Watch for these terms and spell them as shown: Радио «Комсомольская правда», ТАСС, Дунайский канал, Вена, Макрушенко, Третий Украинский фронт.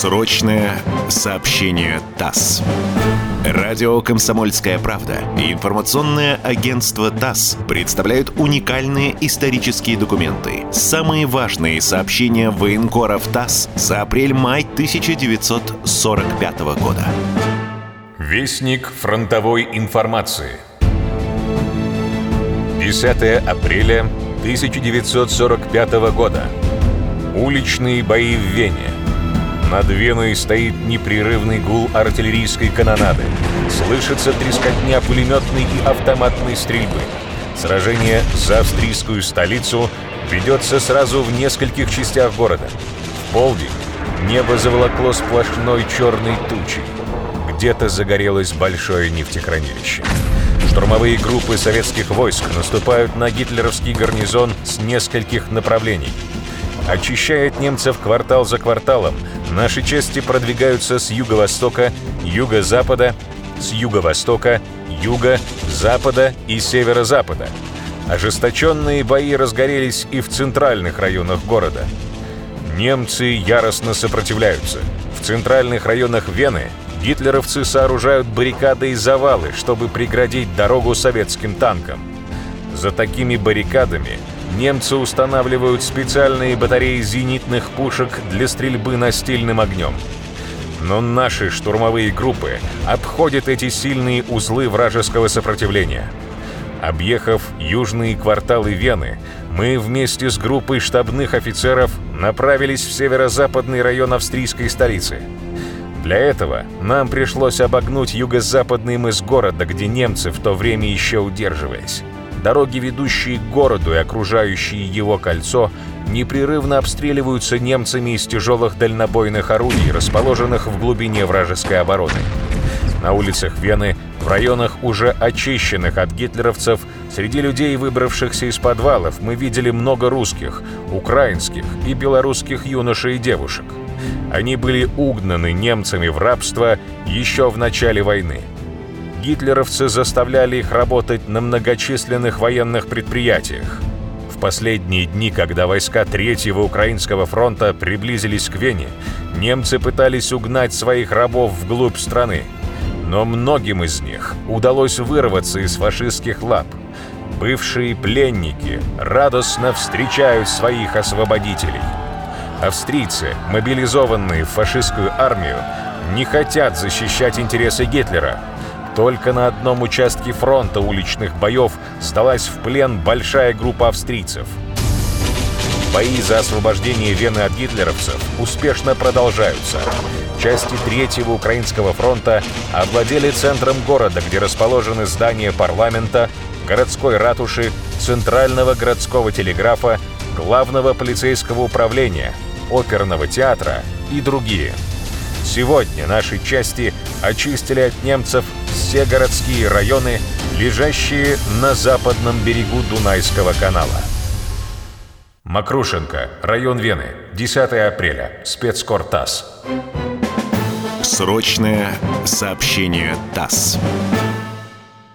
Срочное сообщение ТАСС. Радио «Комсомольская правда» и информационное агентство ТАСС представляют уникальные исторические документы. Самые важные сообщения военкоров ТАСС за апрель-май 1945 года. Вестник фронтовой информации. 10 апреля 1945 года. Уличные бои в Вене. Над Веной стоит непрерывный гул артиллерийской канонады. Слышится трескотня пулеметной и автоматной стрельбы. Сражение за австрийскую столицу ведется сразу в нескольких частях города. В полдень небо заволокло сплошной черной тучей. Где-то загорелось большое нефтехранилище. Штурмовые группы советских войск наступают на гитлеровский гарнизон с нескольких направлений. Очищает немцев квартал за кварталом, наши части продвигаются с юго-востока, юго-запада, с юго-востока, юга, запада и северо-запада. Ожесточенные бои разгорелись и в центральных районах города. Немцы яростно сопротивляются. В центральных районах Вены гитлеровцы сооружают баррикады и завалы, чтобы преградить дорогу советским танкам. За такими баррикадами немцы устанавливают специальные батареи зенитных пушек для стрельбы настильным огнем. Но наши штурмовые группы обходят эти сильные узлы вражеского сопротивления. Объехав южные кварталы Вены, мы вместе с группой штабных офицеров направились в северо-западный район австрийской столицы. Для этого нам пришлось обогнуть юго-западный мыс города, где немцы в то время еще удерживались. Дороги, ведущие к городу и окружающие его кольцо, непрерывно обстреливаются немцами из тяжелых дальнобойных орудий, расположенных в глубине вражеской обороны. На улицах Вены, в районах, уже очищенных от гитлеровцев, среди людей, выбравшихся из подвалов, мы видели много русских, украинских и белорусских юношей и девушек. Они были угнаны немцами в рабство еще в начале войны. Гитлеровцы заставляли их работать на многочисленных военных предприятиях. В последние дни, когда войска Третьего Украинского фронта приблизились к Вене, немцы пытались угнать своих рабов вглубь страны. Но многим из них удалось вырваться из фашистских лап. Бывшие пленники радостно встречают своих освободителей. Австрийцы, мобилизованные в фашистскую армию, не хотят защищать интересы Гитлера. Только на одном участке фронта уличных боев сдалась в плен большая группа австрийцев. Бои за освобождение Вены от гитлеровцев успешно продолжаются. Части Третьего Украинского фронта овладели центром города, где расположены здания парламента, городской ратуши, центрального городского телеграфа, главного полицейского управления, оперного театра и другие. Сегодня наши части очистили от немцев все городские районы, лежащие на западном берегу Дунайского канала. Макрушенко, район Вены, 10 апреля, спецкор ТАСС. Срочное сообщение ТАСС.